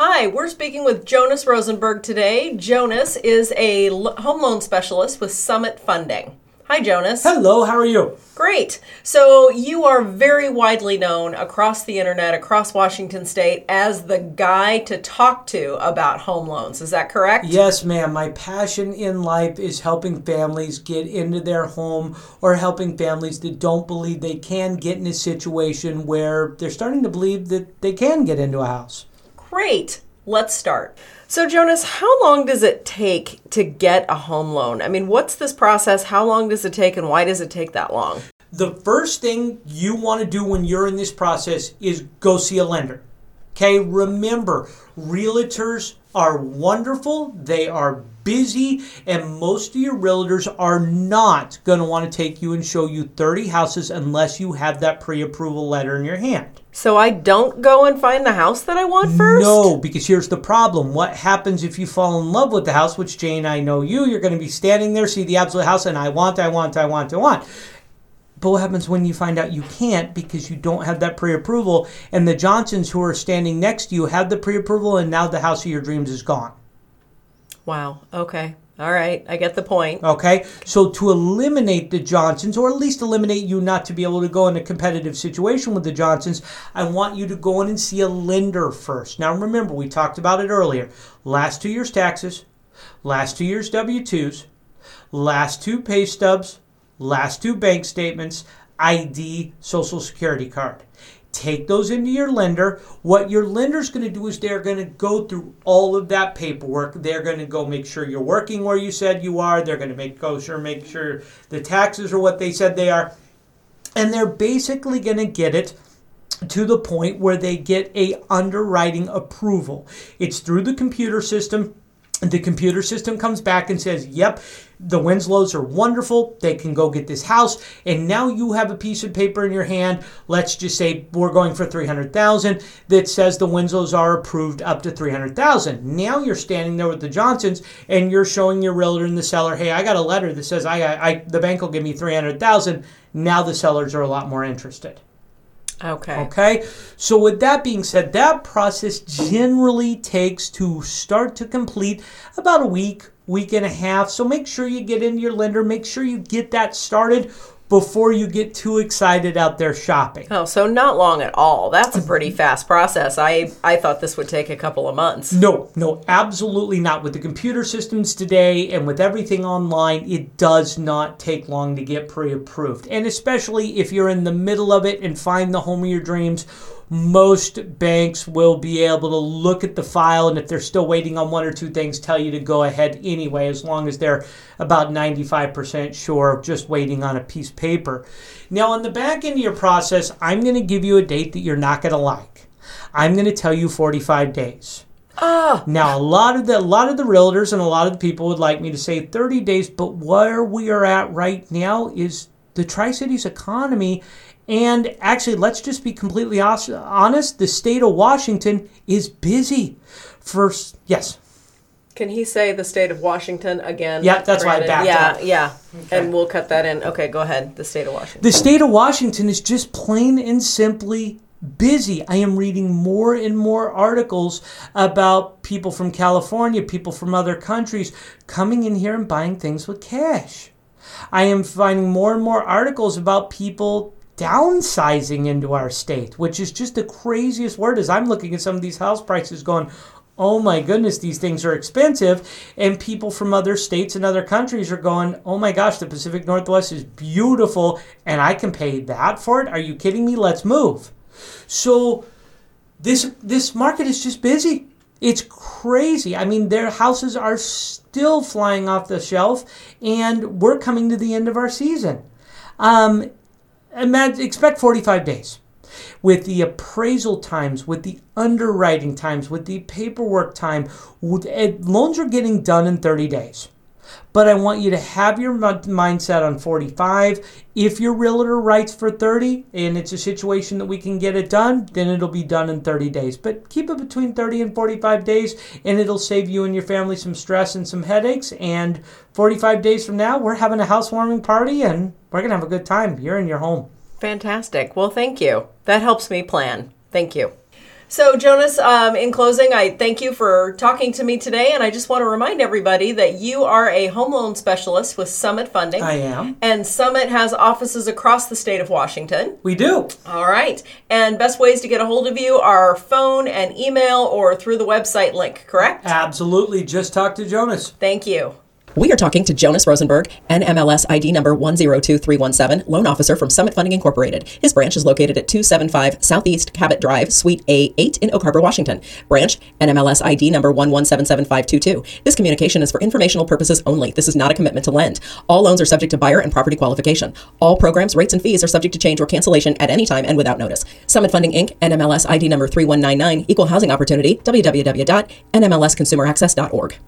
Hi, we're speaking with Jonas Rosenberg today. Jonas is a home loan specialist with Summit Funding. Hi, Jonas. Hello, how are you? Great. So you are very widely known across the internet, across Washington State, as the guy to talk to about home loans. Is that correct? Yes, ma'am. My passion in life is helping families get into their home or helping families that don't believe they can get in a situation where they're starting to believe that they can get into a house. Great. Let's start. So, Jonas, how long does it take to get a home loan? I mean, what's this process? How long does it take, and why does it take that long? The first thing you want to do when you're in this process is go see a lender. Okay, remember, realtors are wonderful, they are busy, and most of your realtors are not going to want to take you and show you 30 houses unless you have that pre-approval letter in your hand. So I don't go and find the house that I want first? No, because here's the problem. What happens if you fall in love with the house, which Jane, I know you're going to be standing there, see the absolute house, and I want. But what happens when you find out you can't because you don't have that pre-approval, and the Johnsons who are standing next to you have the pre-approval, and now the house of your dreams is gone? Wow. Okay. All right. I get the point. Okay. So to eliminate the Johnsons, or at least eliminate you not to be able to go in a competitive situation with the Johnsons, I want you to go in and see a lender first. Now, remember, we talked about it earlier. Last 2 years' taxes, last 2 years' W-2s, last two pay stubs, last two bank statements, ID, Social Security card. Take those into your lender. What your lender's going to do is they're going to go through all of that paperwork. They're going to go make sure you're working where you said you are. They're going to make sure the taxes are what they said they are. And they're basically going to get it to the point where they get a underwriting approval. It's through the computer system. The computer system comes back and says, yep, the Winslows are wonderful. They can go get this house. And now you have a piece of paper in your hand. Let's just say we're going for $300,000 that says the Winslows are approved up to $300,000. Now you're standing there with the Johnsons and you're showing your realtor and the seller, hey, I got a letter that says the bank will give me $300,000. Now the sellers are a lot more interested. Okay. So with that being said, that process generally takes to start to complete about a week, week and a half. So make sure you get into your lender. Make sure you get that started before you get too excited out there shopping. Oh, so not long at all. That's a pretty fast process. I thought this would take a couple of months. No, absolutely not. With the computer systems today and with everything online, it does not take long to get pre-approved. And especially if you're in the middle of it and find the home of your dreams, most banks will be able to look at the file, and if they're still waiting on one or two things, tell you to go ahead anyway, as long as they're about 95% sure, just waiting on a piece of paper. Now, on the back end of your process, I'm going to give you a date that you're not going to like. I'm going to tell you 45 days. Now, a lot of the realtors and a lot of the people would like me to say 30 days, but where we are at right now is the Tri-Cities economy. And actually, let's just be completely honest, the state of Washington is busy. First, yes. Can he say the state of Washington again? Yeah, that's why I backed up. Yeah, okay. And we'll cut that in. Okay, go ahead. The state of Washington. The state of Washington is just plain and simply busy. I am reading more and more articles about people from California, people from other countries coming in here and buying things with cash. I am finding more and more articles about people downsizing into our state, which is just the craziest word. As I'm looking at some of these house prices going, oh my goodness, these things are expensive. And people from other states and other countries are going, oh my gosh, the Pacific Northwest is beautiful and I can pay that for it? Are you kidding me? Let's move. So this market is just busy. It's crazy. I mean, their houses are still flying off the shelf and we're coming to the end of our season. Expect 45 days. With the appraisal times, with the underwriting times, with the paperwork time, loans are getting done in 30 days. But I want you to have your mindset on 45. If your realtor writes for 30 and it's a situation that we can get it done, then it'll be done in 30 days. But keep it between 30 and 45 days, and it'll save you and your family some stress and some headaches. And 45 days from now, we're having a housewarming party, and we're going to have a good time. You're in your home. Fantastic. Well, thank you. That helps me plan. Thank you. So Jonas, in closing, I thank you for talking to me today, and I just want to remind everybody that you are a home loan specialist with Summit Funding. I am. And Summit has offices across the state of Washington. We do. All right. And best ways to get a hold of you are phone and email or through the website link, correct? Absolutely. Just talk to Jonas. Thank you. We are talking to Jonas Rosenberg, NMLS ID number 102317, loan officer from Summit Funding Incorporated. His branch is located at 275 Southeast Cabot Drive, Suite A8 in Oak Harbor, Washington. Branch NMLS ID number 1177522. This communication is for informational purposes only. This is not a commitment to lend. All loans are subject to buyer and property qualification. All programs, rates, and fees are subject to change or cancellation at any time and without notice. Summit Funding Inc., NMLS ID number 3199, Equal Housing Opportunity, www.nmlsconsumeraccess.org.